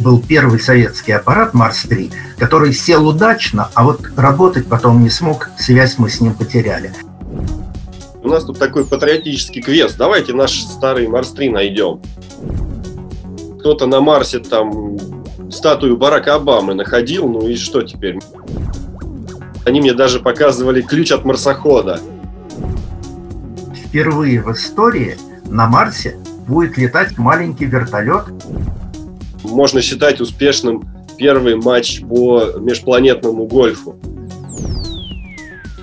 был первый советский аппарат Марс-3, который сел удачно, а вот работать потом не смог, связь мы с ним потеряли. У нас тут такой патриотический квест. Давайте наш старый Марс-3 найдем. Кто-то на Марсе там статую Барака Обамы находил, ну и что теперь? Они мне даже показывали ключ от марсохода. Впервые в истории на Марсе будет летать маленький вертолет. Можно считать успешным первый матч по межпланетному гольфу.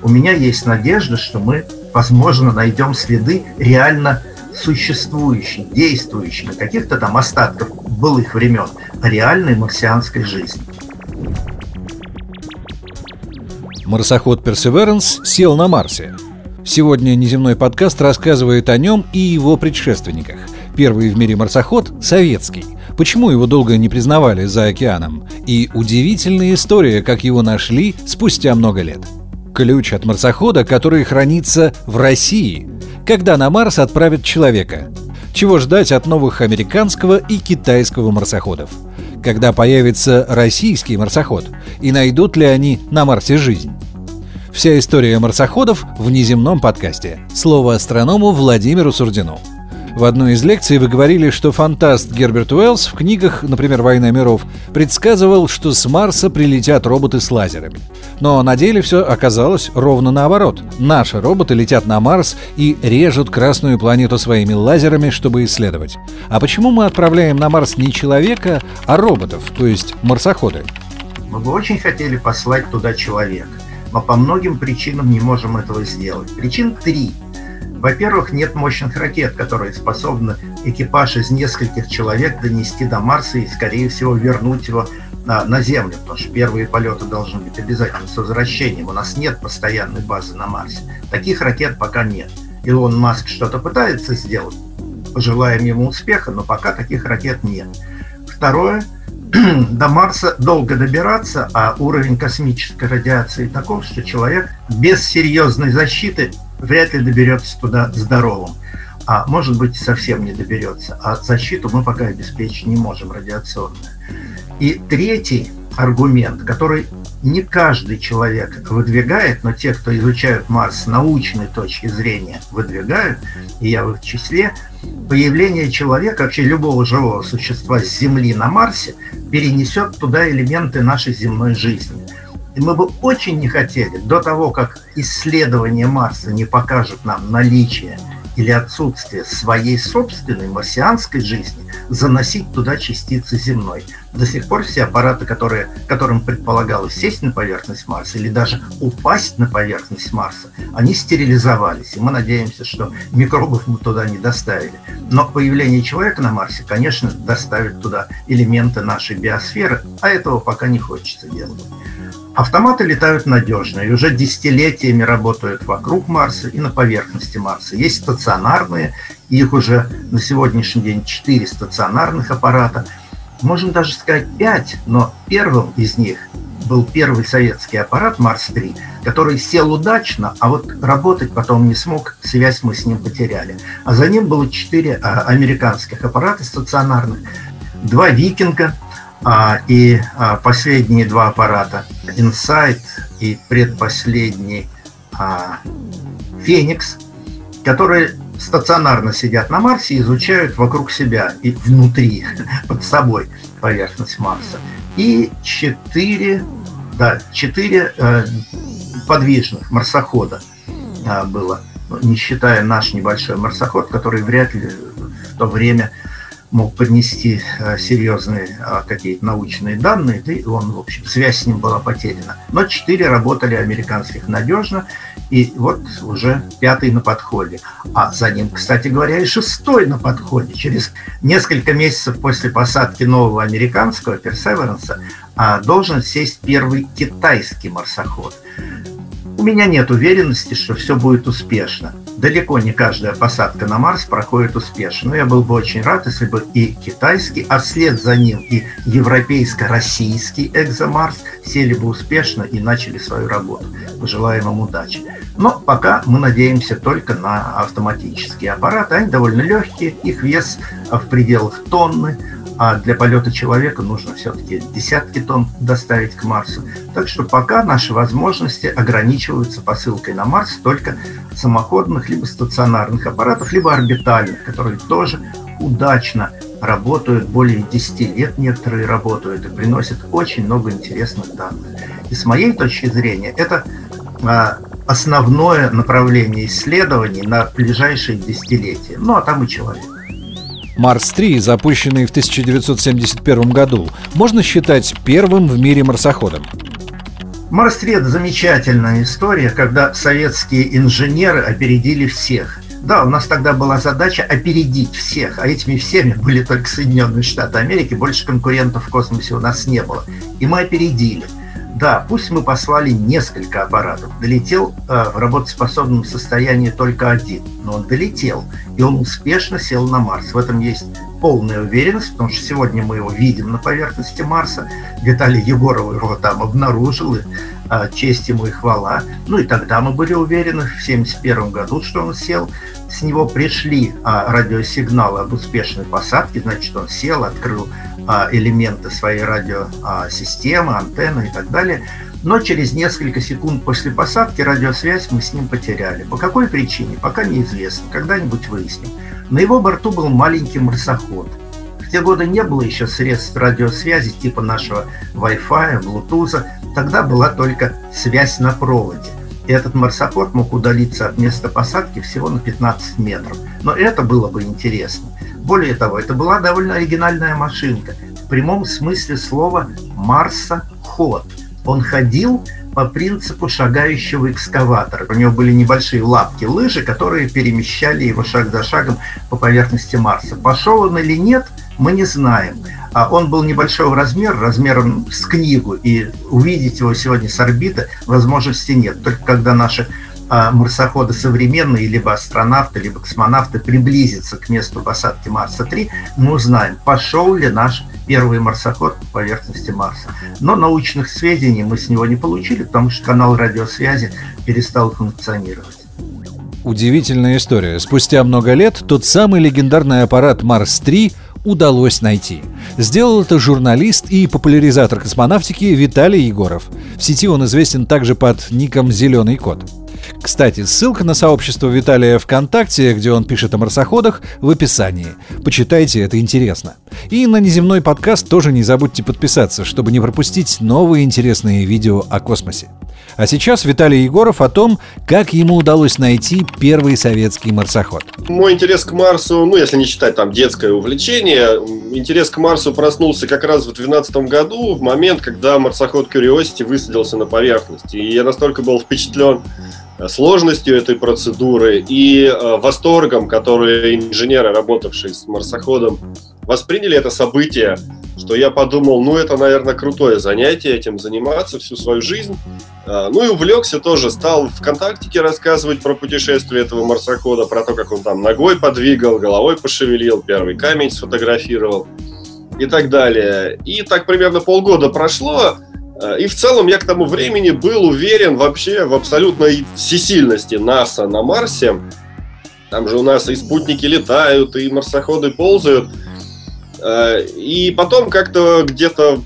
У меня есть надежда, что мы, возможно, найдем следы реально существующих, действующих, каких-то там остатков былых времен, реальной марсианской жизни. Марсоход «Персеверанс» сел на Марсе. Сегодня «Неземной подкаст» рассказывает о нем и его предшественниках. Первый в мире марсоход — советский. Почему его долго не признавали за океаном? И удивительная история, как его нашли спустя много лет. Ключ от марсохода, который хранится в России. Когда на Марс отправят человека? Чего ждать от новых американского и китайского марсоходов? Когда появится российский марсоход? И найдут ли они на Марсе жизнь? Вся история марсоходов в «Неземном подкасте». Слово астроному Владимиру Сурдину. В одной из лекций вы говорили, что фантаст Герберт Уэллс в книгах, например, «Война миров», предсказывал, что с Марса прилетят роботы с лазерами. Но на деле все оказалось ровно наоборот. Наши роботы летят на Марс и режут красную планету своими лазерами, чтобы исследовать. А почему мы отправляем на Марс не человека, а роботов, то есть марсоходы? Мы бы очень хотели послать туда человека. Но по многим причинам не можем этого сделать. Причин 3. Во-первых, нет мощных ракет, которые способны экипаж из нескольких человек донести до Марса и, скорее всего, вернуть его на Землю, потому что первые полеты должны быть обязательно с возвращением. У нас нет постоянной базы на Марсе. Таких ракет пока нет. Илон Маск что-то пытается сделать. Пожелаем ему успеха, но пока таких ракет нет. Второе. До Марса долго добираться, а уровень космической радиации таков, что человек без серьезной защиты вряд ли доберется туда здоровым. А может быть, совсем не доберется. А защиту мы пока обеспечить не можем радиационную. И третий аргумент, который не каждый человек выдвигает, но те, кто изучают Марс с научной точки зрения, выдвигают, и я в их числе, появление человека, вообще любого живого существа с Земли на Марсе, перенесет туда элементы нашей земной жизни. И мы бы очень не хотели, до того, как исследование Марса не покажет нам наличие или отсутствие своей собственной марсианской жизни, заносить туда частицы земной. До сих пор все аппараты, которым предполагалось сесть на поверхность Марса или даже упасть на поверхность Марса, они стерилизовались, и мы надеемся, что микробов мы туда не доставили. Но появление человека на Марсе, конечно, доставит туда элементы нашей биосферы, а этого пока не хочется делать. Автоматы летают надежно и уже десятилетиями работают вокруг Марса и на поверхности Марса. Есть стационарные, их уже на сегодняшний день 4 стационарных аппарата. Можно даже сказать 5, но первым из них был первый советский аппарат Марс-3, который сел удачно, а вот работать потом не смог, связь мы с ним потеряли. А за ним было 4 американских аппарата стационарных, 2 «Викинга», и последние 2 аппарата «Инсайт» и предпоследний «Феникс», которые стационарно сидят на Марсе и изучают вокруг себя и внутри, под собой поверхность Марса. И 4 подвижных марсохода было, не считая наш небольшой марсоход, который вряд ли в то время мог поднести серьезные какие-то научные данные, да и он, в общем, связь с ним была потеряна. Но 4 работали американских надежно, и вот уже 5 на подходе. А за ним, кстати говоря, и 6 на подходе. Через несколько месяцев после посадки нового американского «Персеверанса» должен сесть первый китайский марсоход. У меня нет уверенности, что все будет успешно. Далеко не каждая посадка на Марс проходит успешно. Но я был бы очень рад, если бы и китайский, а вслед за ним и европейско-российский «Экзомарс» сели бы успешно и начали свою работу. Пожелаем им удачи. Но пока мы надеемся только на автоматические аппараты. Они довольно легкие, их вес в пределах тонны. а для полета человека нужно все-таки десятки тонн доставить к Марсу. Так что пока наши возможности ограничиваются посылкой на Марс только самоходных, либо стационарных аппаратов, либо орбитальных, которые тоже удачно работают, более 10 лет некоторые работают и приносят очень много интересных данных. И с моей точки зрения, это основное направление исследований на ближайшие десятилетия. Ну а там и человек. Марс-3, запущенный в 1971 году, можно считать первым в мире марсоходом. Марс-3 – это замечательная история, когда советские инженеры опередили всех. Да, у нас тогда была задача опередить всех, а этими всеми были только Соединенные Штаты Америки, больше конкурентов в космосе у нас не было. И мы опередили. Да, пусть мы послали несколько аппаратов, долетел в работоспособном состоянии только один, но он долетел, и он успешно сел на Марс. В этом есть полная уверенность, потому что сегодня мы его видим на поверхности Марса. Виталий Егоров его там обнаружил, и честь ему и хвала. Ну и тогда мы были уверены в 1971 году, что он сел. С него пришли радиосигналы об успешной посадке, значит, он сел, открыл элементы своей радиосистемы, антенны и так далее. Но через несколько секунд после посадки радиосвязь мы с ним потеряли. По какой причине? Пока неизвестно. Когда-нибудь выясним. На его борту был маленький марсоход. В те годы не было еще средств радиосвязи типа нашего Wi-Fi, Bluetooth. Тогда была только связь на проводе. И этот марсоход мог удалиться от места посадки всего на 15 метров. Но это было бы интересно. Более того, это была довольно оригинальная машинка. В прямом смысле слова марсоход. Он ходил по принципу шагающего экскаватора. У него были небольшие лапки-лыжи, которые перемещали его шаг за шагом по поверхности Марса. Пошел он или нет, мы не знаем. Он был небольшого размера, размером с книгу, и увидеть его сегодня с орбиты возможности нет. Только когда наши марсоходы современные, либо астронавты, либо космонавты приблизятся к месту посадки Марса-3, мы узнаем, пошел ли наш первый марсоход по поверхности Марса. Но научных сведений мы с него не получили, потому что канал радиосвязи перестал функционировать. Удивительная история. Спустя много лет тот самый легендарный аппарат Марс-3 удалось найти. Сделал это журналист и популяризатор космонавтики Виталий Егоров. В сети он известен также под ником «Зеленый кот». Кстати, ссылка на сообщество Виталия ВКонтакте, где он пишет о марсоходах, в описании. Почитайте, это интересно. И на «Неземной подкаст» тоже не забудьте подписаться, чтобы не пропустить новые интересные видео о космосе. А сейчас Виталий Егоров о том, как ему удалось найти первый советский марсоход. Мой интерес к Марсу, если не считать там детское увлечение, интерес к Марсу проснулся как раз в 2012 году, в момент, когда марсоход Curiosity высадился на поверхность. И я настолько был впечатлен сложностью этой процедуры и восторгом, который инженеры, работавшие с марсоходом, восприняли это событие, что я подумал, это, наверное, крутое занятие, этим заниматься всю свою жизнь. И увлекся тоже, стал ВКонтакте рассказывать про путешествие этого марсохода, про то, как он там ногой подвигал, головой пошевелил, первый камень сфотографировал и так далее. И так примерно полгода прошло, и в целом я к тому времени был уверен вообще в абсолютной всесильности НАСА на Марсе. Там же у нас и спутники летают, и марсоходы ползают. И потом как-то где-то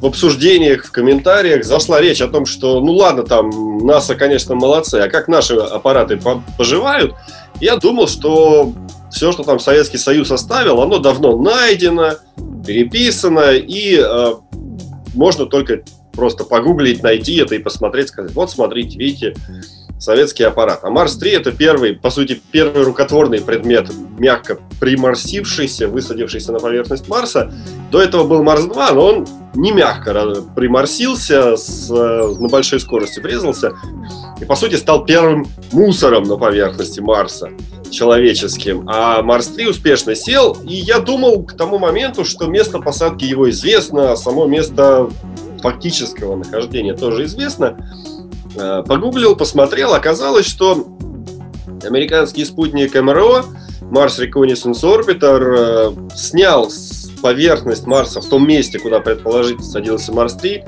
в обсуждениях, в комментариях зашла речь о том, что ладно, там НАСА, конечно, молодцы, а как наши аппараты поживают? Я думал, что все, что там Советский Союз оставил, оно давно найдено, переписано, и можно только просто погуглить, найти это и посмотреть, сказать, вот смотрите, видите, советский аппарат. А Марс-3 это первый рукотворный предмет, мягко приморсившийся, высадившийся на поверхность Марса. До этого был Марс-2, но он не мягко приморсился, на большой скорости врезался и, по сути, стал первым мусором на поверхности Марса человеческим. А Марс-3 успешно сел, и я думал к тому моменту, что место посадки его известно, а само место фактического нахождения тоже известно. Погуглил, посмотрел, оказалось, что американский спутник МРО, Mars Reconnaissance Orbiter, снял поверхность Марса в том месте, куда, предположительно, садился Марс-3,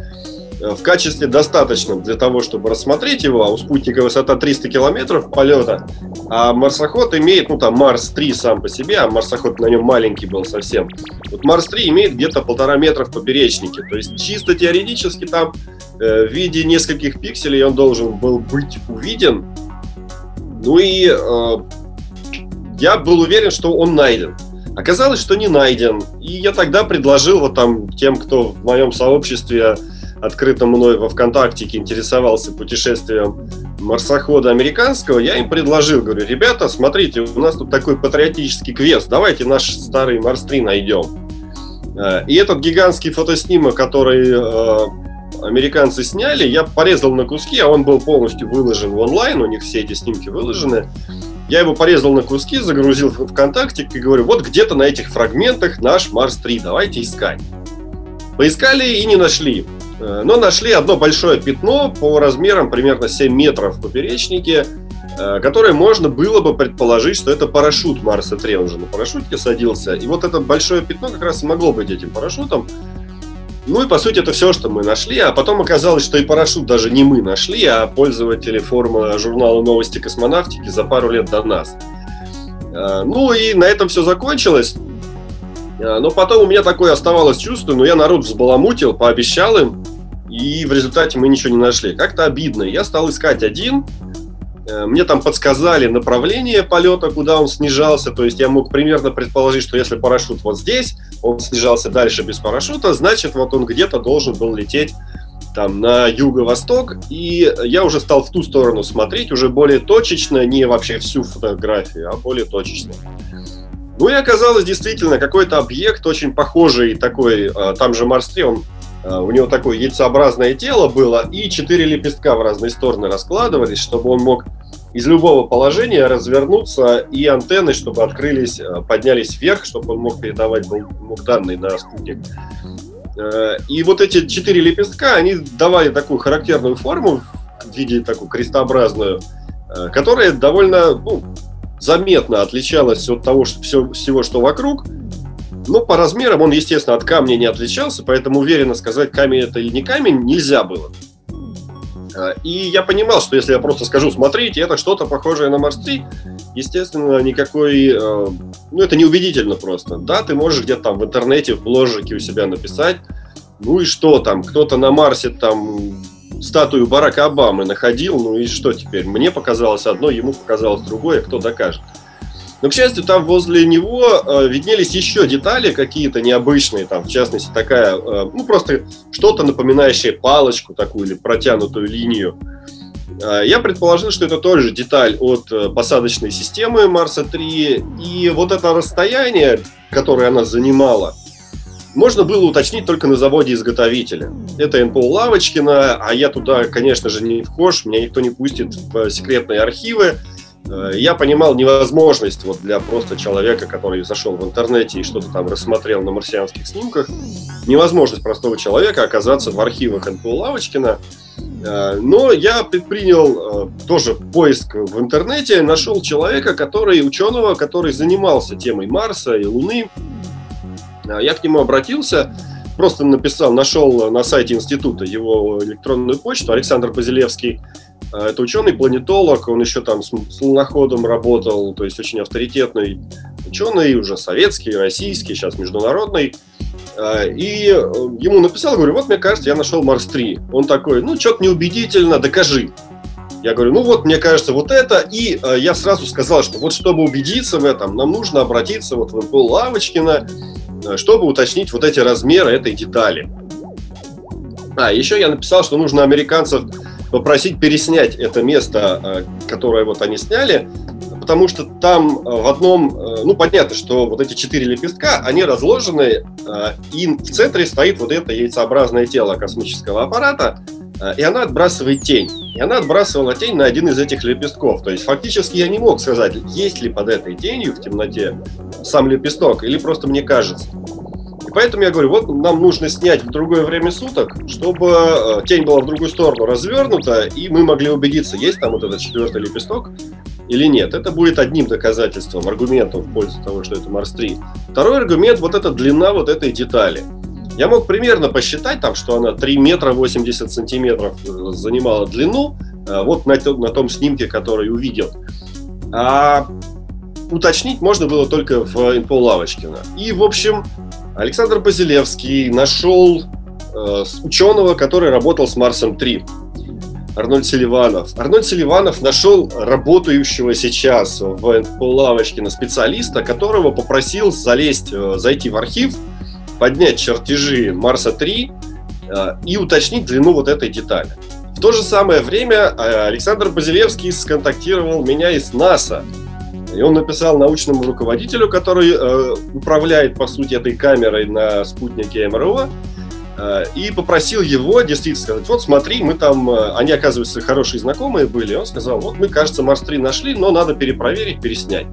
в качестве достаточном для того, чтобы рассмотреть его, а у спутника высота 300 километров полета, А марсоход имеет, ну там Марс-3 сам по себе, а марсоход на нем маленький был совсем. Вот Марс-3 имеет где-то 1,5 метра в поперечнике. То есть чисто теоретически там в виде нескольких пикселей он должен был быть увиден. Ну и я был уверен, что он найден. Оказалось, что не найден. И я тогда предложил вот там тем, кто в моем сообществе, открыто мной во ВКонтактике, интересовался путешествием марсохода американского, я им предложил, говорю, ребята, смотрите, у нас тут такой патриотический квест, давайте наш старый Марс-3 найдем. И этот гигантский фотоснимок, который американцы сняли, я порезал на куски, а он был полностью выложен в онлайн, у них все эти снимки выложены. Я его порезал на куски, загрузил в ВКонтакте и говорю, вот где-то на этих фрагментах наш Марс-3, давайте искать. Поискали и не нашли. Но нашли одно большое пятно по размерам примерно 7 метров в поперечнике, которое можно было бы предположить, что это парашют Марса-3, он же на парашютке садился. И вот это большое пятно как раз и могло быть этим парашютом. Ну и по сути это все, что мы нашли. А потом оказалось, что и парашют даже не мы нашли, а пользователи форума журнала «Новости космонавтики» за пару лет до нас. Ну и на этом все закончилось. Но потом у меня такое оставалось чувство, но я народ взбаламутил, пообещал им, и в результате мы ничего не нашли. Как-то обидно. Я стал искать один. Мне там подсказали направление полета, куда он снижался. То есть я мог примерно предположить, что если парашют вот здесь, он снижался дальше без парашюта, значит, вот он где-то должен был лететь там на юго-восток. И я уже стал в ту сторону смотреть, уже более точечно, не вообще всю фотографию, а более точечно. Ну и оказалось, действительно, какой-то объект очень похожий такой, там же Марс-3, у него такое яйцеобразное тело было, и 4 лепестка в разные стороны раскладывались, чтобы он мог из любого положения развернуться, и антенны, чтобы открылись, поднялись вверх, чтобы он мог передавать данные на спутник. И вот эти 4 лепестка, они давали такую характерную форму в виде такую крестообразную, которая довольно... заметно отличалось от того, всего, что вокруг. Но по размерам он, естественно, от камня не отличался, поэтому уверенно сказать, камень это или не камень, нельзя было. И я понимал, что если я просто скажу, смотрите, это что-то похожее на Марс-3, естественно, никакой... это неубедительно просто. Да, ты можешь где-то там в интернете, в бложике у себя написать, ну и что там, кто-то на Марсе там... статую Барака Обамы находил, ну и что теперь? Мне показалось одно, ему показалось другое, кто докажет. Но, к счастью, там возле него виднелись еще детали какие-то необычные, там, в частности, такая, просто что-то напоминающее палочку такую или протянутую линию. Я предположил, что это тоже деталь от посадочной системы Марса-3, и вот это расстояние, которое она занимала, можно было уточнить только на заводе-изготовителя. Это НПО Лавочкина, а я туда, конечно же, не вхож, меня никто не пустит в секретные архивы. Я понимал невозможность для просто человека, который зашел в интернете и что-то там рассмотрел на марсианских снимках, невозможность простого человека оказаться в архивах НПО Лавочкина. Но я предпринял тоже поиск в интернете, нашел человека, ученого, который занимался темой Марса и Луны. Я к нему обратился, просто нашел на сайте института его электронную почту. Александр Позелевский, это ученый-планетолог, он еще там с луноходом работал, то есть очень авторитетный ученый, уже советский, российский, сейчас международный. И ему написал, говорю, вот мне кажется, я нашел Марс-3. Он такой, что-то неубедительно, докажи. Я говорю, мне кажется, вот это. И я сразу сказал, что вот чтобы убедиться в этом, нам нужно обратиться в НПО Лавочкина, чтобы уточнить вот эти размеры этой детали. Еще я написал, что нужно американцев попросить переснять это место, которое они сняли, потому что там в одном, понятно, что вот эти 4 лепестка, они разложены, и в центре стоит вот это яйцеобразное тело космического аппарата, и она отбрасывает тень. И она отбрасывала тень на один из этих лепестков. То есть фактически я не мог сказать, есть ли под этой тенью в темноте сам лепесток, или просто мне кажется. И поэтому я говорю, нам нужно снять в другое время суток, чтобы тень была в другую сторону развернута, и мы могли убедиться, есть там вот этот 4-й лепесток или нет. Это будет одним доказательством, аргументом в пользу того, что это Марс-3. Второй аргумент – вот эта длина вот этой детали. Я мог примерно посчитать, что она 3 метра 80 сантиметров занимала длину, вот на том снимке, который увидел. А уточнить можно было только в инфо Лавочкина. И, в общем, Александр Базилевский нашел ученого, который работал с Марсом-3. Арнольд Селиванов. Арнольд Селиванов нашел работающего сейчас в НПО Лавочкина специалиста, которого попросил зайти в архив, поднять чертежи Марса-3 и уточнить длину вот этой детали. В то же самое время Александр Базилевский сконтактировал меня из НАСА. И он написал научному руководителю, который управляет, по сути, этой камерой на спутнике МРО, и попросил его действительно сказать: вот смотри, мы там, они, оказывается, хорошие знакомые были, он сказал: вот мы, кажется, Марс-3 нашли, но надо перепроверить, переснять.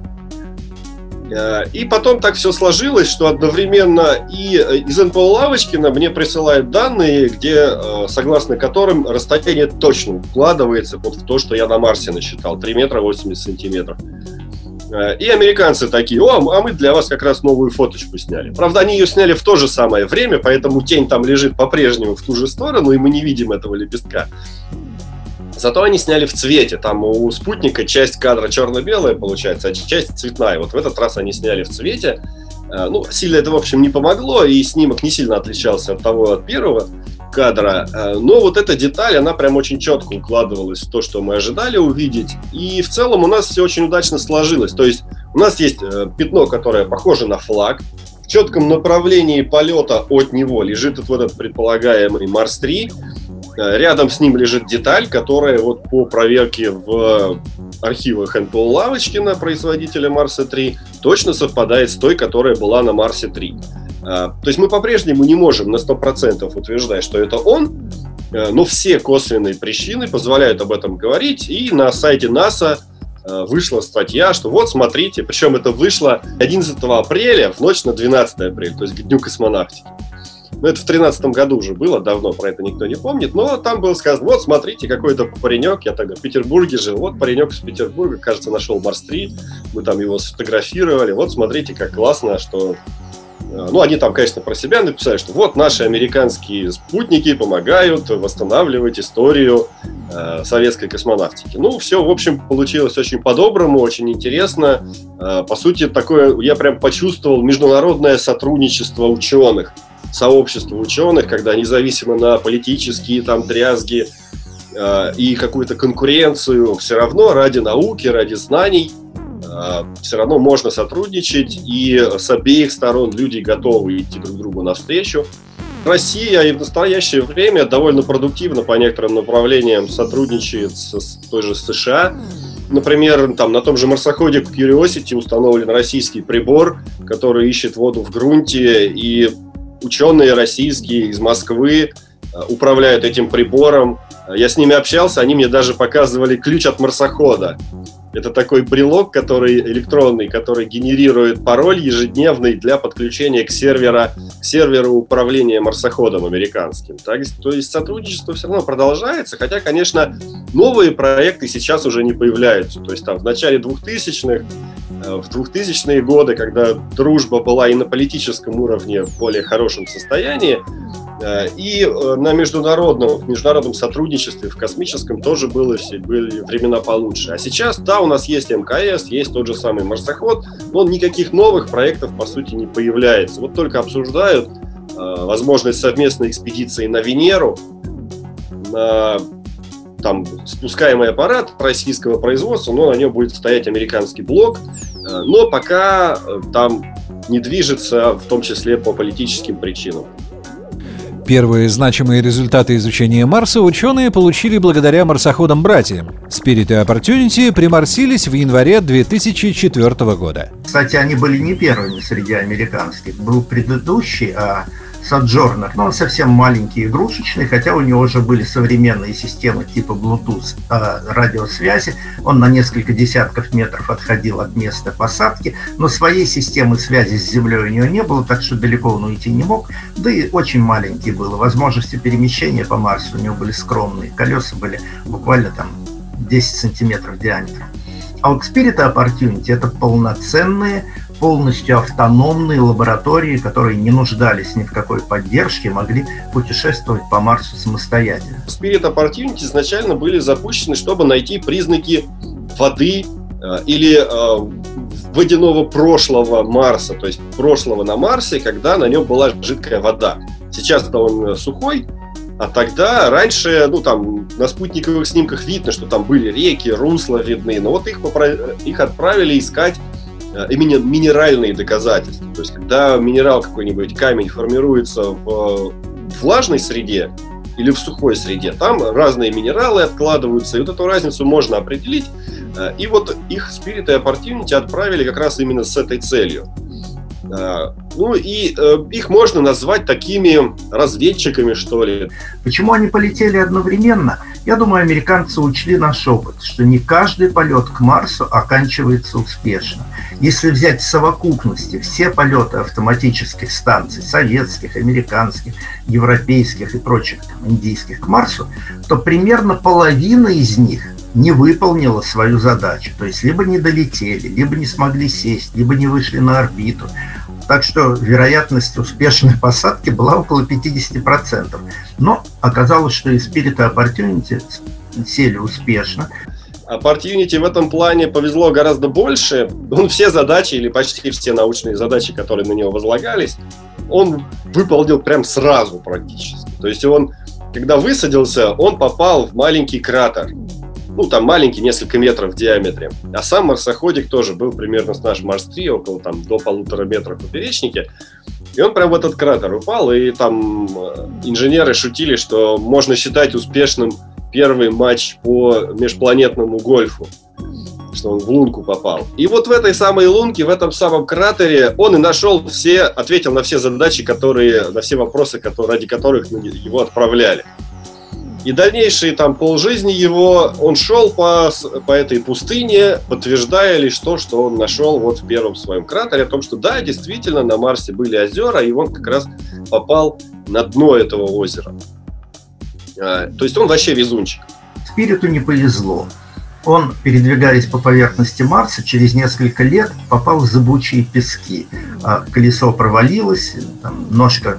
И потом так все сложилось, что одновременно и из НПО Лавочкина мне присылают данные, где, согласно которым расстояние точно укладывается вот в то, что я на Марсе насчитал, 3 метра 80 сантиметров. И американцы такие: а мы для вас как раз новую фоточку сняли. Правда, они ее сняли в то же самое время, поэтому тень там лежит по-прежнему в ту же сторону, и мы не видим этого лепестка. Зато они сняли в цвете. Там у спутника часть кадра черно-белая получается, а часть цветная. Вот в этот раз они сняли в цвете. Ну, сильно это, в общем, не помогло, и снимок не сильно отличался от первого кадра. Но вот эта деталь, она прям очень четко укладывалась в то, что мы ожидали увидеть. И в целом у нас все очень удачно сложилось. То есть у нас есть пятно, которое похоже на флаг. В четком направлении полета от него лежит вот этот предполагаемый Марс-3. Рядом с ним лежит деталь, которая вот по проверке в архивах НПО Лавочкина, производителя Марса-3, точно совпадает с той, которая была на Марсе-3. То есть мы по-прежнему не можем на 100% утверждать, что это он, но все косвенные причины позволяют об этом говорить, и на сайте НАСА вышла статья, что вот, смотрите, причем это вышло 11 апреля в ночь на 12 апреля, то есть к Дню космонавтики. Ну, это в 2013 году уже было, давно про это никто не помнит, но там было сказано: вот, смотрите, какой-то паренек, я тогда в Петербурге жил, вот паренек из Петербурга, кажется, нашел Марс-3, мы там его сфотографировали, вот, смотрите, как классно, что... Ну, они там, конечно, про себя написали, что вот наши американские спутники помогают восстанавливать историю советской космонавтики. Ну, все, в общем, получилось очень по-доброму, очень интересно. По сути, такое, я прям почувствовал международное сотрудничество ученых, сообщество ученых, когда независимо на политические там дрязги и какую-то конкуренцию, все равно ради науки, ради знаний все равно можно сотрудничать, и с обеих сторон люди готовы идти друг другу навстречу. Россия и в настоящее время довольно продуктивно по некоторым направлениям сотрудничает с той же США. Например, там, на том же марсоходе Curiosity установлен российский прибор, который ищет воду в грунте, и ученые российские из Москвы управляют этим прибором. Я с ними общался, они мне даже показывали ключ от марсохода. Это такой брелок, который электронный, который генерирует пароль ежедневный для подключения к серверу управления марсоходом американским. Так, то есть сотрудничество все равно продолжается, хотя, конечно, новые проекты сейчас уже не появляются. То есть там в начале 2000-х, в 2000-е годы, когда дружба была и на политическом уровне в более хорошем состоянии, и на международном сотрудничестве, в космическом тоже были времена получше. А сейчас, да, у нас есть МКС, есть тот же самый марсоход, но никаких новых проектов, по сути, не появляется. Вот только обсуждают возможность совместной экспедиции на Венеру, на там спускаемый аппарат российского производства, но на нем будет стоять американский блок, но пока там не движется, в том числе по политическим причинам. Первые значимые результаты изучения Марса ученые получили благодаря марсоходам «Братья». «Spirit и Opportunity» приморсились в январе 2004 года. Кстати, они были не первыми среди американских. Был предыдущий «Соджорнер», но он совсем маленький, игрушечный, хотя у него уже были современные системы типа Bluetooth радиосвязи. Он на несколько десятков метров отходил от места посадки, но своей системы связи с Землей у него не было, так что далеко он уйти не мог, да и очень маленький был. Возможности перемещения по Марсу у него были скромные, колеса были буквально там 10 сантиметров диаметром. А вот Spirit и Opportunity — это полноценные, полностью автономные лаборатории, которые не нуждались ни в какой поддержке, могли путешествовать по Марсу самостоятельно. Spirit и Opportunity изначально были запущены, чтобы найти признаки воды или водяного прошлого Марса, то есть прошлого на Марсе, когда на нем была жидкая вода. Сейчас-то он сухой, а тогда раньше, ну там на спутниковых снимках видно, что там были реки, русла видны, но вот их отправили искать именно минеральные доказательства. То есть когда минерал какой-нибудь, камень формируется в влажной среде или в сухой среде, там разные минералы откладываются, и вот эту разницу можно определить. И вот их Spirit и Opportunity отправили как раз именно с этой целью. Ну и их можно назвать такими разведчиками, что ли. Почему они полетели одновременно? Я думаю, американцы учли наш опыт, что не каждый полет к Марсу оканчивается успешно. Если взять в совокупности все полеты автоматических станций, советских, американских, европейских и прочих, там, индийских, к Марсу, то примерно половина из них не выполнила свою задачу. То есть либо не долетели, либо не смогли сесть, либо не вышли на орбиту. Так что вероятность успешной посадки была около 50%. Но оказалось, что и Spirit и Opportunity сели успешно. Opportunity в этом плане повезло гораздо больше. Он все задачи, или почти все научные задачи, которые на него возлагались, он выполнил прям сразу практически. То есть он, когда высадился, он попал в маленький кратер. Ну, там маленький, несколько метров в диаметре. А сам марсоходик тоже был примерно с нашим Марс-3, около там до 1,5 метра в поперечнике. И он прям в этот кратер упал, и там инженеры шутили, что можно считать успешным первый матч по межпланетному гольфу, что он в лунку попал. И вот в этой самой лунке, в этом самом кратере он и нашел все, ответил на все задачи, которые, на все вопросы, ради которых его отправляли. И дальнейшие там полжизни его, он шел по этой пустыне, подтверждая лишь то, что он нашел вот в первом своем кратере, о том, что да, действительно, на Марсе были озера, и он как раз попал на дно этого озера. То есть он вообще везунчик. Спириту не повезло. Он, передвигаясь по поверхности Марса, через несколько лет попал в зыбучие пески. Колесо провалилось, там, ножка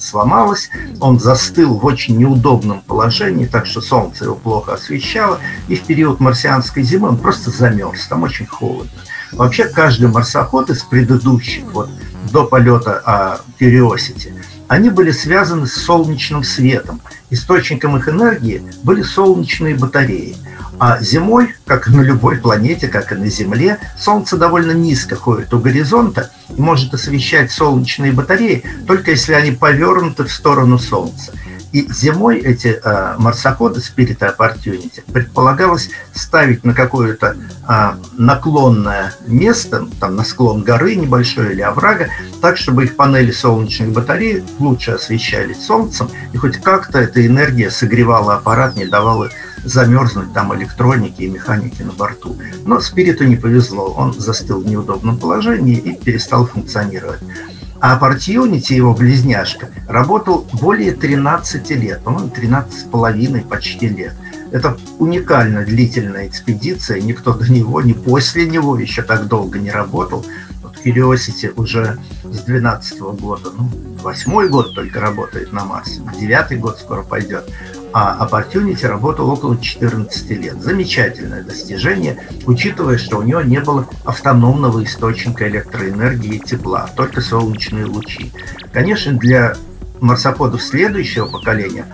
сломалась, он застыл в очень неудобном положении, так что солнце его плохо освещало, и в период марсианской зимы он просто замерз, там очень холодно. Вообще каждый марсоход из предыдущих, вот до полета Curiosity, они были связаны с солнечным светом. Источником их энергии были солнечные батареи. А зимой, как и на любой планете, как и на Земле, Солнце довольно низко ходит у горизонта и может освещать солнечные батареи, только если они повернуты в сторону Солнца. И зимой эти марсоходы Spirit и Opportunity предполагалось ставить на какое-то наклонное место, там на склон горы небольшой или оврага, так, чтобы их панели солнечных батарей лучше освещались солнцем, и хоть как-то эта энергия согревала аппарат, не давала замерзнуть там электронике и механике на борту. Но Спириту не повезло, он застыл в неудобном положении и перестал функционировать. А Opportunity, его близняшка, работал более 13 лет, по-моему, 13,5 почти лет. Это уникально длительная экспедиция, никто до него, ни после него еще так долго не работал. Вот Curiosity уже с 2012 года, ну, 8 год только работает на Марсе, 9 год скоро пойдет. А Opportunity работал около 14 лет. Замечательное достижение, учитывая, что у него не было автономного источника электроэнергии и тепла, только солнечные лучи. Конечно, для марсоходов следующего поколения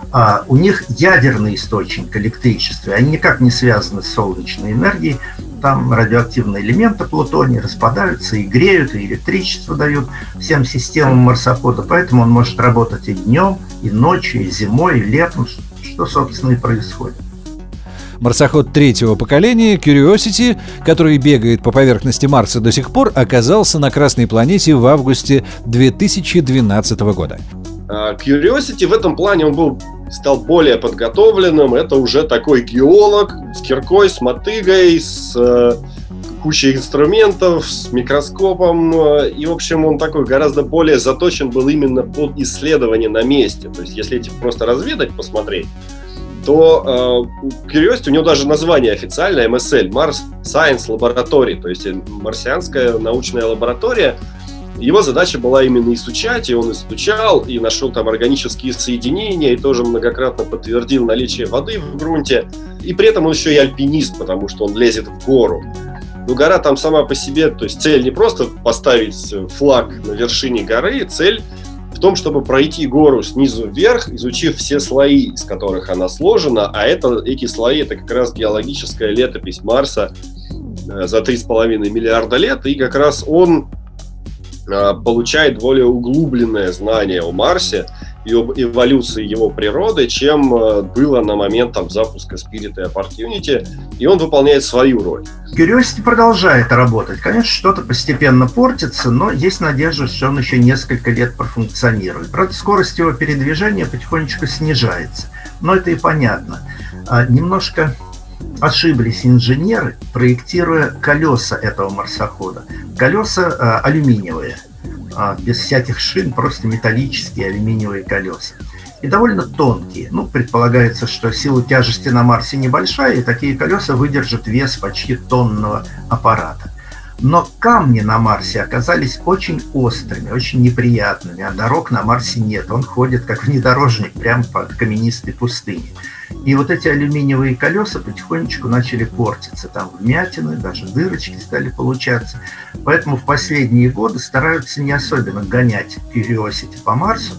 у них ядерный источник электричества, они никак не связаны с солнечной энергией, там радиоактивные элементы плутония распадаются и греют, и электричество дают всем системам марсохода, поэтому он может работать и днем, и ночью, и зимой, и летом, что, собственно, и происходит. Марсоход третьего поколения, Curiosity, который бегает по поверхности Марса до сих пор, оказался на Красной планете в августе 2012 года. Curiosity в этом плане стал более подготовленным. Это уже такой геолог с киркой, с мотыгой, с кучей инструментов, с микроскопом. И, в общем, он такой гораздо более заточен был именно под исследование на месте. То есть, если просто разведать, посмотреть, то Curiosity, у него даже название официальное MSL, Mars Science Laboratory, то есть марсианская научная лаборатория. Его задача была именно изучать, и он изучал, и нашел там органические соединения, и тоже многократно подтвердил наличие воды в грунте. И при этом он еще и альпинист, потому что он лезет в гору. Но гора там сама по себе, то есть цель не просто поставить флаг на вершине горы, цель в том, чтобы пройти гору снизу вверх, изучив все слои, из которых она сложена, а эти слои — это как раз геологическая летопись Марса за 3,5 миллиарда лет, и как раз он получает более углубленное знание о Марсе и об эволюции его природы, чем было на момент там запуска Spirit и Opportunity, и он выполняет свою роль. Curiosity продолжает работать. Конечно, что-то постепенно портится, но есть надежда, что он еще несколько лет профункционирует. Правда, скорость его передвижения потихонечку снижается, но это и понятно. Немножко ошиблись инженеры, проектируя колеса этого марсохода. Колеса алюминиевые, без всяких шин, просто металлические алюминиевые колеса. И довольно тонкие. Ну, предполагается, что сила тяжести на Марсе небольшая, и такие колеса выдержат вес почти тонного аппарата. Но камни на Марсе оказались очень острыми, очень неприятными, а дорог на Марсе нет. Он ходит как внедорожник прямо по каменистой пустыне. И вот эти алюминиевые колеса потихонечку начали портиться. Там вмятины, даже дырочки стали получаться. Поэтому в последние годы стараются не особенно гонять Curiosity по Марсу,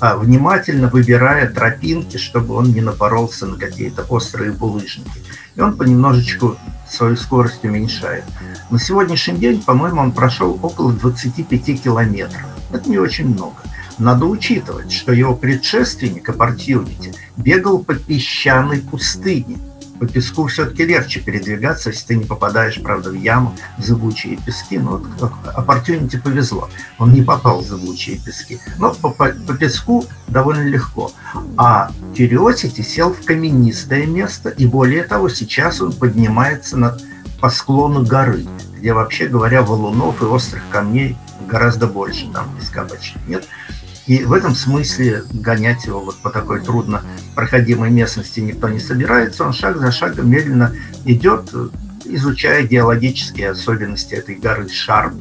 а внимательно выбирая тропинки, чтобы он не напоролся на какие-то острые булыжники. И он понемножечку свою скорость уменьшает. На сегодняшний день, по-моему, он прошел около 25 километров. Это не очень много. Надо учитывать, что его предшественник Opportunity бегал по песчаной пустыне. По песку все-таки легче передвигаться, если ты не попадаешь, правда, в яму, в зыбучие пески. Но вот Opportunity повезло, он не попал в зыбучие пески. Но по песку довольно легко. А Curiosity сел в каменистое место, и более того, сейчас он поднимается по склону горы, где, вообще говоря, валунов и острых камней гораздо больше, там песка почти нет. И в этом смысле гонять его вот по такой труднопроходимой местности никто не собирается. Он шаг за шагом медленно идет, изучая геологические особенности этой горы Шарп,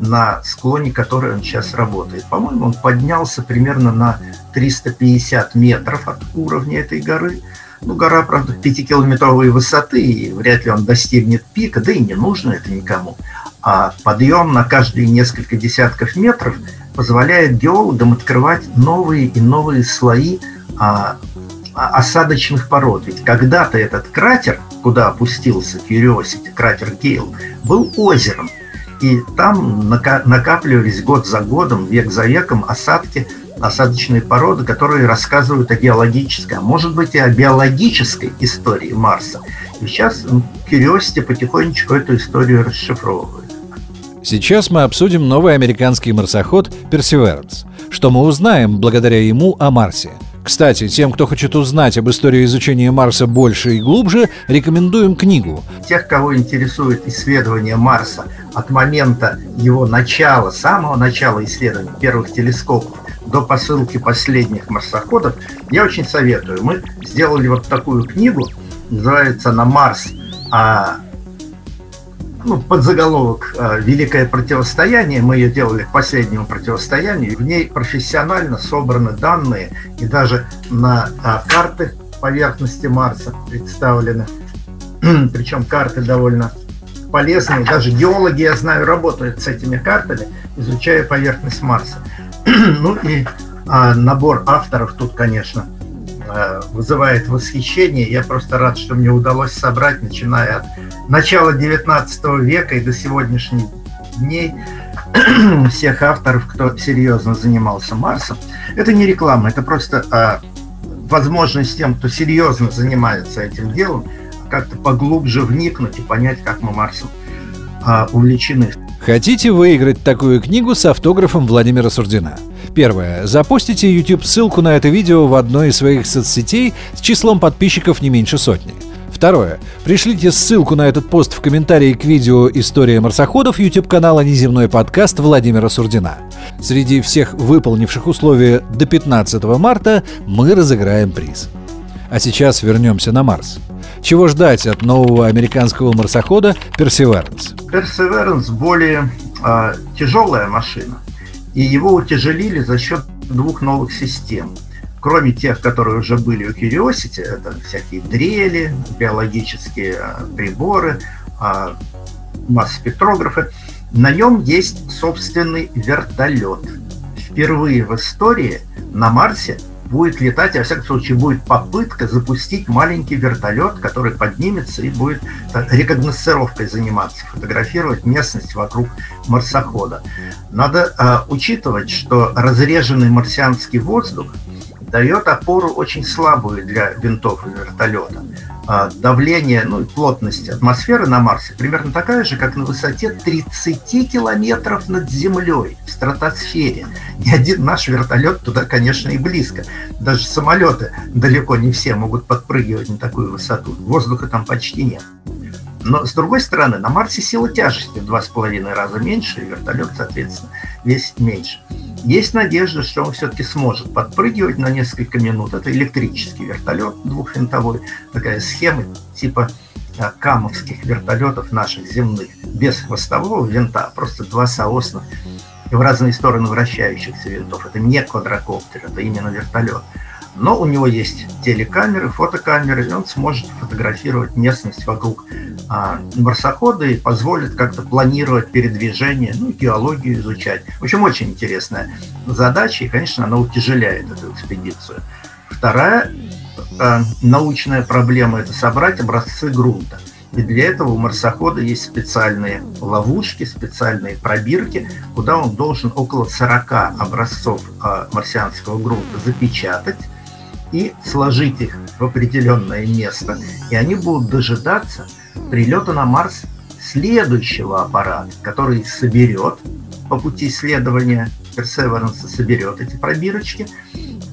на склоне которой он сейчас работает. По-моему, он поднялся примерно на 350 метров от уровня этой горы. Ну, гора, правда, 5-километровой высоты, и вряд ли он достигнет пика, да и не нужно это никому. А подъем на каждые несколько десятков метров позволяет геологам открывать новые и новые слои осадочных пород. Ведь когда-то этот кратер, куда опустился Curiosity, кратер Гейл, был озером. И там накапливались год за годом, век за веком осадки, осадочные породы, которые рассказывают о геологической, а может быть и о биологической истории Марса. И сейчас Curiosity потихонечку эту историю расшифровывает. Сейчас мы обсудим новый американский марсоход Perseverance. Что мы узнаем благодаря ему о Марсе? Кстати, тем, кто хочет узнать об истории изучения Марса больше и глубже, рекомендуем книгу. Тех, кого интересует исследование Марса от момента его начала, самого начала исследований первых телескопов до посылки последних марсоходов, я очень советую. Мы сделали вот такую книгу, называется она «Марс», подзаголовок «Великое противостояние». Мы ее делали к последнему противостоянию. В ней профессионально собраны данные, и даже на карты поверхности Марса представлены. Причем карты довольно полезные. Даже геологи, я знаю, работают с этими картами, изучая поверхность Марса. Ну и набор авторов тут, конечно, вызывает восхищение. Я просто рад, что мне удалось собрать, начиная от начала 19 века и до сегодняшних дней, всех авторов, кто серьезно занимался Марсом. Это не реклама, это просто возможность тем, кто серьезно занимается этим делом, как-то поглубже вникнуть и понять, как мы Марсом увлечены. Хотите выиграть такую книгу с автографом Владимира Сурдина? Первое. Запостите YouTube-ссылку на это видео в одной из своих соцсетей с числом подписчиков не меньше 100. Второе. Пришлите ссылку на этот пост в комментарии к видео «История марсоходов» YouTube-канала «Неземной подкаст» Владимира Сурдина. Среди всех выполнивших условия до 15 марта мы разыграем приз. А сейчас вернемся на Марс. Чего ждать от нового американского марсохода Perseverance? Perseverance более тяжелая машина, и его утяжелили за счет двух новых систем. Кроме тех, которые уже были у Curiosity, это всякие дрели, биологические приборы, у нас спектрографы. На нем есть собственный вертолет. Впервые в истории на Марсе будет летать, во всяком случае, будет попытка запустить маленький вертолет, который поднимется и будет рекогносцировкой заниматься, фотографировать местность вокруг марсохода. Надо учитывать, что разреженный марсианский воздух дает опору очень слабую для винтов и вертолета. Давление, ну и плотность атмосферы на Марсе примерно такая же, как на высоте 30 километров над Землей, в стратосфере. Ни один наш вертолет туда, конечно, и близко. Даже самолеты далеко не все могут подпрыгивать на такую высоту. Воздуха там почти нет. Но, с другой стороны, на Марсе сила тяжести в 2,5 раза меньше, и вертолет, соответственно, весит меньше. Есть надежда, что он все-таки сможет подпрыгивать на несколько минут. Это электрический вертолет двухвинтовой, такая схема типа камовских вертолетов наших земных, без хвостового винта, просто два соосных в разные стороны вращающихся винтов. Это не квадрокоптер, это именно вертолет. Но у него есть телекамеры, фотокамеры, и он сможет фотографировать местность вокруг марсохода и позволит как-то планировать передвижение, ну, геологию изучать. В общем, очень интересная задача, и, конечно, она утяжеляет эту экспедицию. Вторая научная проблема – это собрать образцы грунта. И для этого у марсохода есть специальные ловушки, специальные пробирки, куда он должен около 40 образцов марсианского грунта запечатать и сложить их в определенное место, и они будут дожидаться прилета на Марс следующего аппарата, который соберет по пути исследования Персеверанса, соберет эти пробирочки,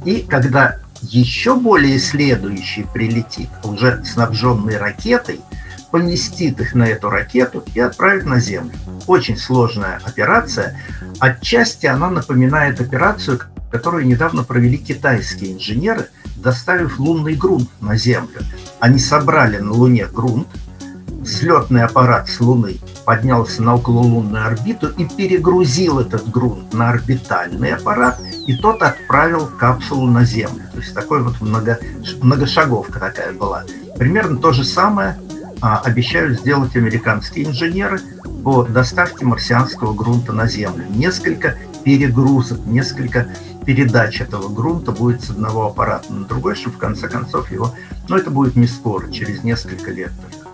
и когда еще более следующий прилетит, уже снабженный ракетой, поместит их на эту ракету и отправит на Землю. Очень сложная операция. Отчасти она напоминает операцию, которую недавно провели китайские инженеры, доставив лунный грунт на Землю. Они собрали на Луне грунт, взлетный аппарат с Луны поднялся на окололунную орбиту и перегрузил этот грунт на орбитальный аппарат, и тот отправил капсулу на Землю. То есть такой вот многошаговка такая была. Примерно то же самое обещают сделать американские инженеры по доставке марсианского грунта на Землю. Несколько перегрузок, несколько передач этого грунта будет с одного аппарата на другой, чтобы в конце концов его... Но это будет не скоро, через несколько лет только.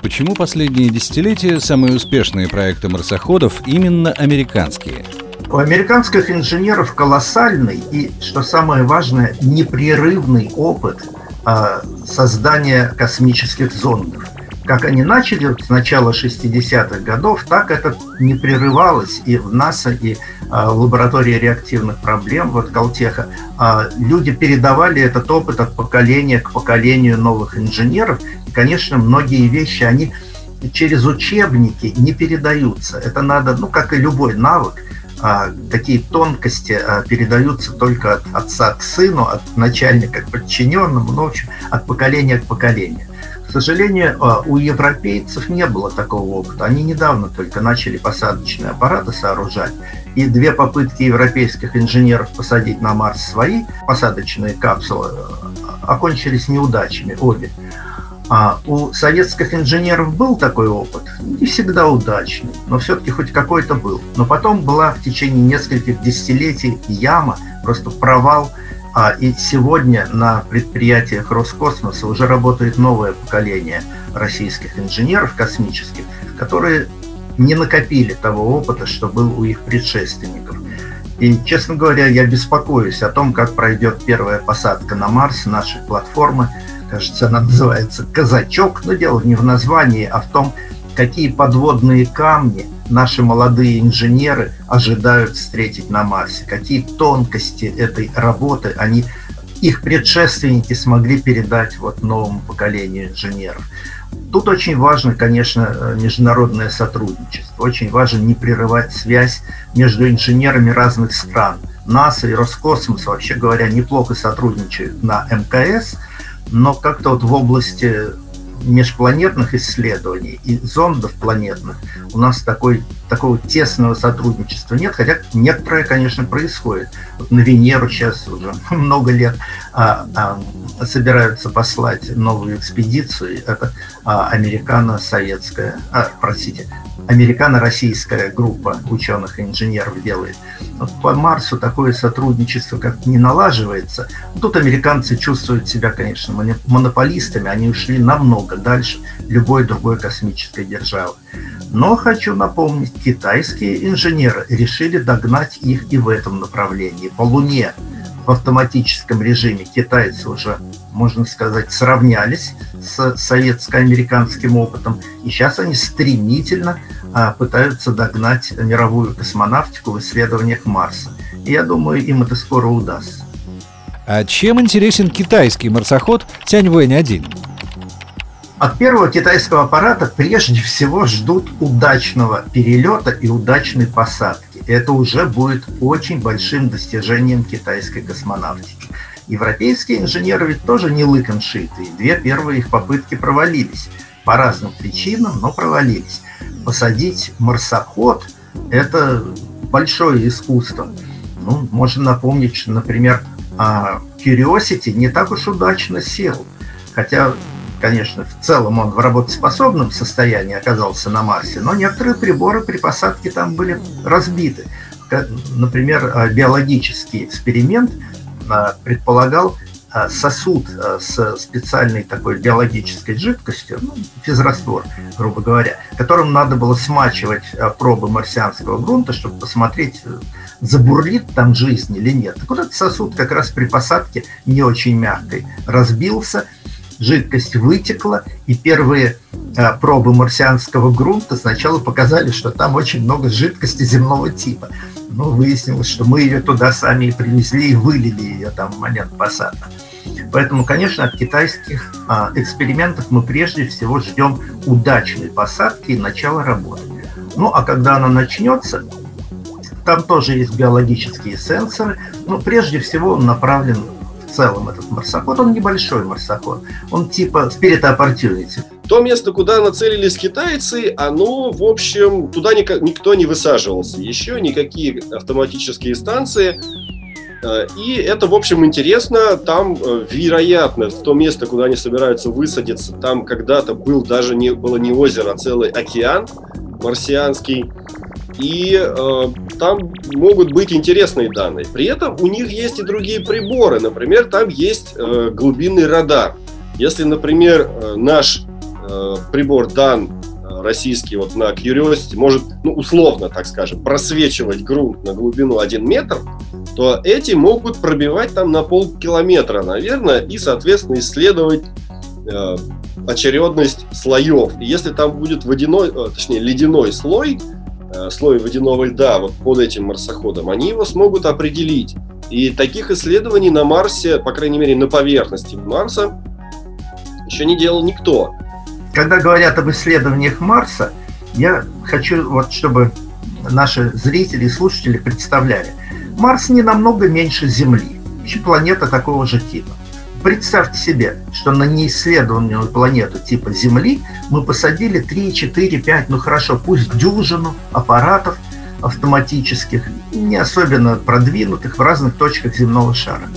Почему последние десятилетия самые успешные проекты марсоходов именно американские? У американских инженеров колоссальный и, что самое важное, непрерывный опыт создания космических зондов. Как они начали с начала 60-х годов, так это не прерывалось и в НАСА, и в лаборатории реактивных проблем, вот Калтеха. Люди передавали этот опыт от поколения к поколению новых инженеров. И, конечно, многие вещи, они через учебники не передаются. Это надо, ну, как и любой навык, такие тонкости передаются только от отца к сыну, от начальника к подчиненному, ну, в общем, от поколения к поколению. К сожалению, у европейцев не было такого опыта. Они недавно только начали посадочные аппараты сооружать. И две попытки европейских инженеров посадить на Марс свои посадочные капсулы окончились неудачами обе. У советских инженеров был такой опыт, не всегда удачный, но все-таки хоть какой-то был. Но потом была в течение нескольких десятилетий яма, просто провал. И сегодня на предприятиях Роскосмоса уже работает новое поколение российских инженеров космических, которые не накопили того опыта, что был у их предшественников. И, честно говоря, я беспокоюсь о том, как пройдет первая посадка на Марс нашей платформы. Кажется, она называется «Казачок», но дело не в названии, а в том, какие подводные камни наши молодые инженеры ожидают встретить на Марсе, какие тонкости этой работы их предшественники смогли передать вот новому поколению инженеров. Тут очень важно, конечно, международное сотрудничество, очень важно не прерывать связь между инженерами разных стран. НАСА и Роскосмос, вообще говоря, неплохо сотрудничают на МКС, но как-то вот в области межпланетных исследований и зондов планетных у нас такого тесного сотрудничества нет, хотя некоторое, конечно, происходит. Вот на Венеру сейчас уже много лет собираются послать новую экспедицию. Это американо-российская группа ученых и инженеров делает. Вот по Марсу такое сотрудничество как-то не налаживается. Тут американцы чувствуют себя, конечно, монополистами. Они ушли намного дальше любой другой космической державы. Но хочу напомнить, китайские инженеры решили догнать их и в этом направлении. По Луне в автоматическом режиме китайцы уже, можно сказать, сравнялись с советско-американским опытом. И сейчас они стремительно пытаются догнать мировую космонавтику в исследованиях Марса. И я думаю, им это скоро удастся. А чем интересен китайский марсоход Тяньвэнь-1? От первого китайского аппарата прежде всего ждут удачного перелета и удачной посадки. Это уже будет очень большим достижением китайской космонавтики. Европейские инженеры ведь тоже не лыком шиты. Две первые их попытки провалились. По разным причинам, но провалились. Посадить марсоход – это большое искусство. Ну, можно напомнить, что, например, Curiosity не так уж удачно сел. Хотя, конечно, в целом он в работоспособном состоянии оказался на Марсе, но некоторые приборы при посадке там были разбиты. Например, биологический эксперимент предполагал сосуд с специальной такой биологической жидкостью, физраствор, грубо говоря, которым надо было смачивать пробы марсианского грунта, чтобы посмотреть, забурлит там жизнь или нет. Так вот, этот сосуд как раз при посадке не очень мягкой разбился, жидкость вытекла, и первые пробы марсианского грунта сначала показали, что там очень много жидкости земного типа. Но выяснилось, что мы ее туда сами и привезли, и вылили ее там в момент посадки. Поэтому, конечно, от китайских экспериментов мы прежде всего ждем удачной посадки и начала работы. Ну, а когда она начнется, там тоже есть биологические сенсоры, но прежде всего он направлен. В целом этот марсоход, он небольшой марсоход, он типа Spirit Opportunity. То место, куда нацелились китайцы, оно, в общем, туда никто не высаживался, еще никакие автоматические станции. И это, в общем, интересно, там, вероятно, в то место, куда они собираются высадиться, там когда-то было не озеро, а целый океан марсианский. И там могут быть интересные данные. При этом у них есть и другие приборы. Например, там есть глубинный радар. Если, например, наш прибор дан российский вот на Curiosity может, условно, так скажем, просвечивать грунт на глубину 1 метр, то эти могут пробивать там на полкилометра, наверное, и, соответственно, исследовать очередность слоев. И если там будет ледяной слой водяного льда вот под этим марсоходом, они его смогут определить. И таких исследований на Марсе, по крайней мере, на поверхности Марса, еще не делал никто. Когда говорят об исследованиях Марса, я хочу, чтобы наши зрители и слушатели представляли. Марс не намного меньше Земли, вообще планета такого же типа. Представьте себе, что на неисследованную планету типа Земли мы посадили 3, 4, 5, пусть дюжину аппаратов автоматических, не особенно продвинутых в разных точках земного шара.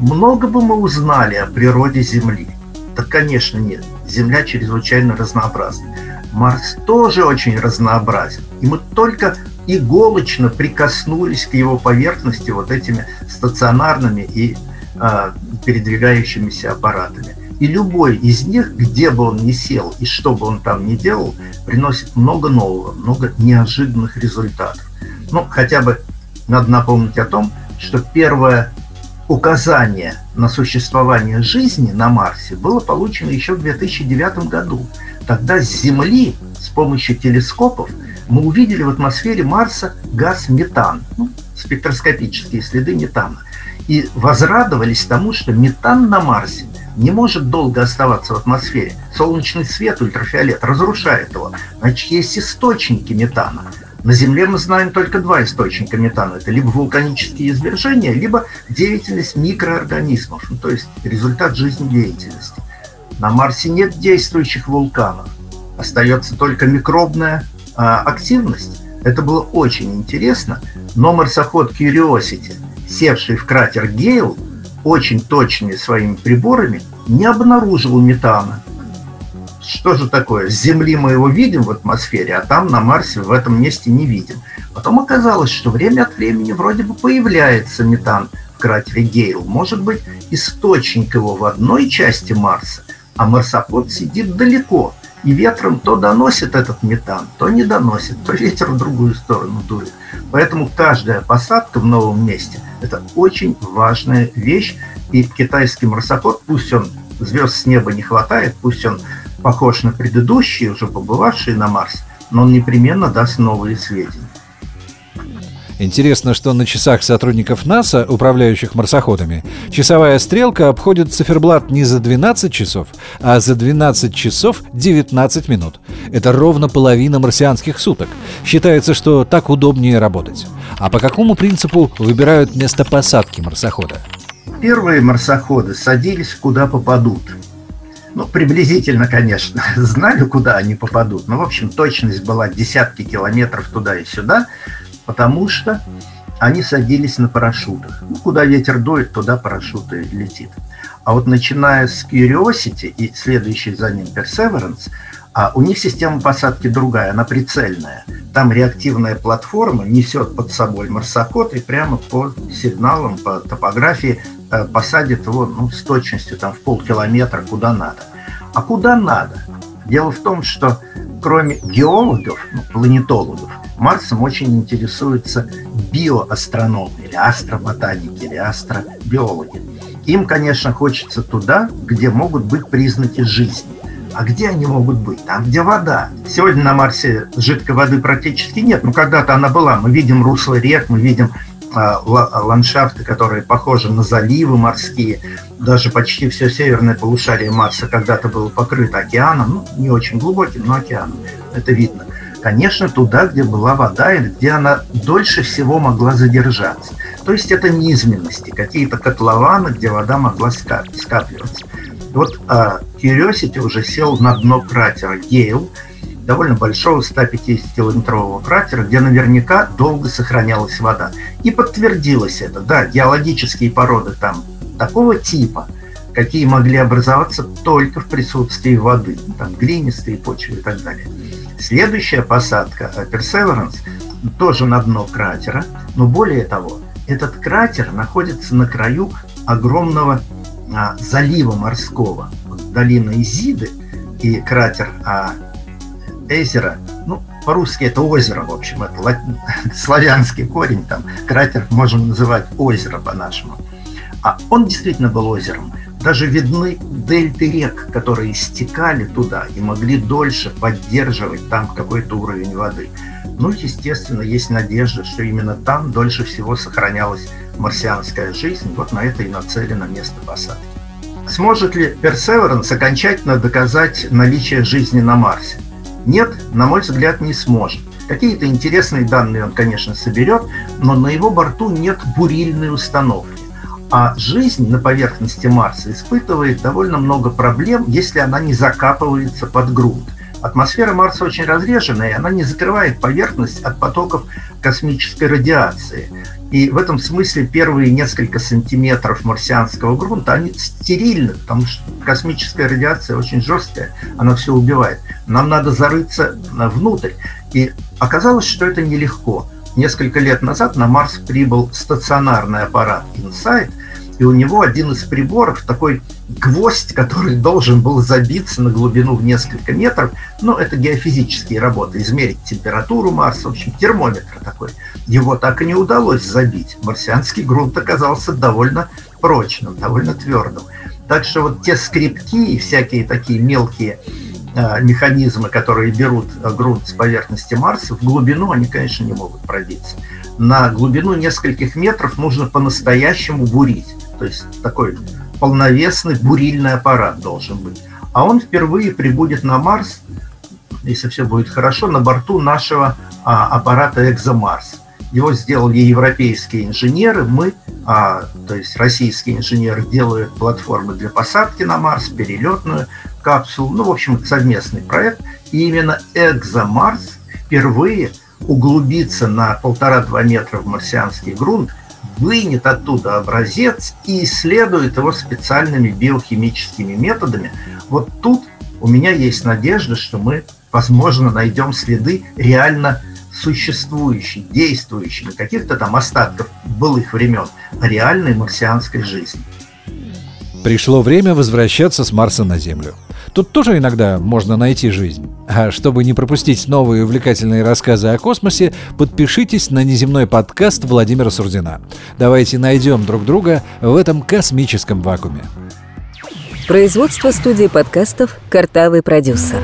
Много бы мы узнали о природе Земли? Да, конечно, нет. Земля чрезвычайно разнообразна. Марс тоже очень разнообразен. И мы только иголочно прикоснулись к его поверхности вот этими стационарными и передвигающимися аппаратами. И любой из них, где бы он ни сел и что бы он там ни делал, приносит много нового, много неожиданных результатов. Хотя бы надо напомнить о том, что первое указание на существование жизни на Марсе было получено еще в 2009 году. Тогда с Земли с помощью телескопов мы увидели в атмосфере Марса газ метан, спектроскопические следы метана. И возрадовались тому, что метан на Марсе не может долго оставаться в атмосфере. Солнечный свет, ультрафиолет, разрушает его. Значит, есть источники метана. На Земле мы знаем только 2 источника метана. Это либо вулканические извержения, либо деятельность микроорганизмов. То есть результат жизнедеятельности. На Марсе нет действующих вулканов, остается только микробная активность. Это было очень интересно, но марсоход Curiosity, севший в кратер Гейл, очень точными своими приборами не обнаружил метана. Что же такое? С Земли мы его видим в атмосфере, а там на Марсе в этом месте не видим. Потом оказалось, что время от времени вроде бы появляется метан в кратере Гейл. Может быть, источник его в одной части Марса, а марсоход сидит далеко, и ветром то доносит этот метан, то не доносит, то ветер в другую сторону дует. Поэтому каждая посадка в новом месте – это очень важная вещь. И китайский марсоход, пусть он звезд с неба не хватает, пусть он похож на предыдущие, уже побывавшие на Марс, но он непременно даст новые сведения. Интересно, что на часах сотрудников НАСА, управляющих марсоходами, часовая стрелка обходит циферблат не за 12 часов, а за 12 часов 19 минут. Это ровно половина марсианских суток. Считается, что так удобнее работать. А по какому принципу выбирают место посадки марсохода? Первые марсоходы садились куда попадут. Ну, приблизительно, конечно, знали, куда они попадут. Но, в общем, точность была десятки километров туда и сюда, потому что они садились на парашютах. Ну, куда ветер дует, туда парашют и летит. А вот начиная с Curiosity и следующий за ним Perseverance, у них система посадки другая, она прицельная. Там реактивная платформа несет под собой марсоход и прямо по сигналам, по топографии посадит его с точностью в полкилометра куда надо. А куда надо? Дело в том, что кроме геологов, планетологов, Марсом очень интересуются биоастрономы, или астроботаники, или астробиологи. Им, конечно, хочется туда, где могут быть признаки жизни. А где они могут быть? Там, где вода. Сегодня на Марсе жидкой воды практически нет, но когда-то она была. Мы видим русло рек, мы видим ландшафты, которые похожи на заливы морские. Даже почти все северное полушарие Марса когда-то было покрыто океаном. Не очень глубоким, но океаном. Это видно. Конечно, туда, где была вода, и где она дольше всего могла задержаться. То есть это низменности, какие-то котлованы, где вода могла скапливаться. Вот Curiosity уже сел на дно кратера Гейл, довольно большого 150-километрового кратера, где наверняка долго сохранялась вода. И подтвердилось это. Да, геологические породы там такого типа, какие могли образоваться только в присутствии воды. Там глинистые почвы и так далее. Следующая посадка, Perseverance, тоже на дно кратера. Но более того, этот кратер находится на краю огромного залива морского. Долина Изиды и кратер Эзера, по-русски это озеро, в общем, это славянский корень, там кратер можем называть озеро по-нашему. А он действительно был озером. Даже видны дельты рек, которые стекали туда и могли дольше поддерживать там какой-то уровень воды. Естественно, есть надежда, что именно там дольше всего сохранялась марсианская жизнь. Вот на это и нацелено место посадки. Сможет ли Perseverance окончательно доказать наличие жизни на Марсе? Нет, на мой взгляд, не сможет. Какие-то интересные данные он, конечно, соберет, но на его борту нет бурильной установки. А жизнь на поверхности Марса испытывает довольно много проблем, если она не закапывается под грунт. Атмосфера Марса очень разреженная, и она не закрывает поверхность от потоков космической радиации. И в этом смысле первые несколько сантиметров марсианского грунта, они стерильны, потому что космическая радиация очень жесткая, она все убивает. Нам надо зарыться внутрь. И оказалось, что это нелегко. Несколько лет назад на Марс прибыл стационарный аппарат InSight, и у него один из приборов, такой гвоздь, который должен был забиться на глубину в несколько метров, это геофизические работы, измерить температуру Марса, в общем, термометр такой. Его так и не удалось забить. Марсианский грунт оказался довольно прочным, довольно твердым. Так что те скребки и всякие такие мелкие механизмы, которые берут грунт с поверхности Марса, в глубину они, конечно, не могут пробиться. На глубину нескольких метров нужно по-настоящему бурить. То есть такой полновесный бурильный аппарат должен быть. А он впервые прибудет на Марс, если все будет хорошо, на борту нашего аппарата «Экзомарс». Его сделали европейские инженеры, то есть российские инженеры делают платформы для посадки на Марс, перелетную, капсул, ну, в общем, совместный проект. И именно «Экзомарс» впервые углубится на 1,5-2 метра в марсианский грунт, вынет оттуда образец и исследует его специальными биохимическими методами. Вот тут у меня есть надежда, что мы, возможно, найдем следы реально существующей, действующей, не каких-то там остатков былых времен, а реальной марсианской жизни. Пришло время возвращаться с Марса на Землю. Тут тоже иногда можно найти жизнь. А чтобы не пропустить новые увлекательные рассказы о космосе, подпишитесь на «Неземной подкаст» Владимира Сурдина. Давайте найдем друг друга в этом космическом вакууме. Производство студии подкастов «Картавый продюсер».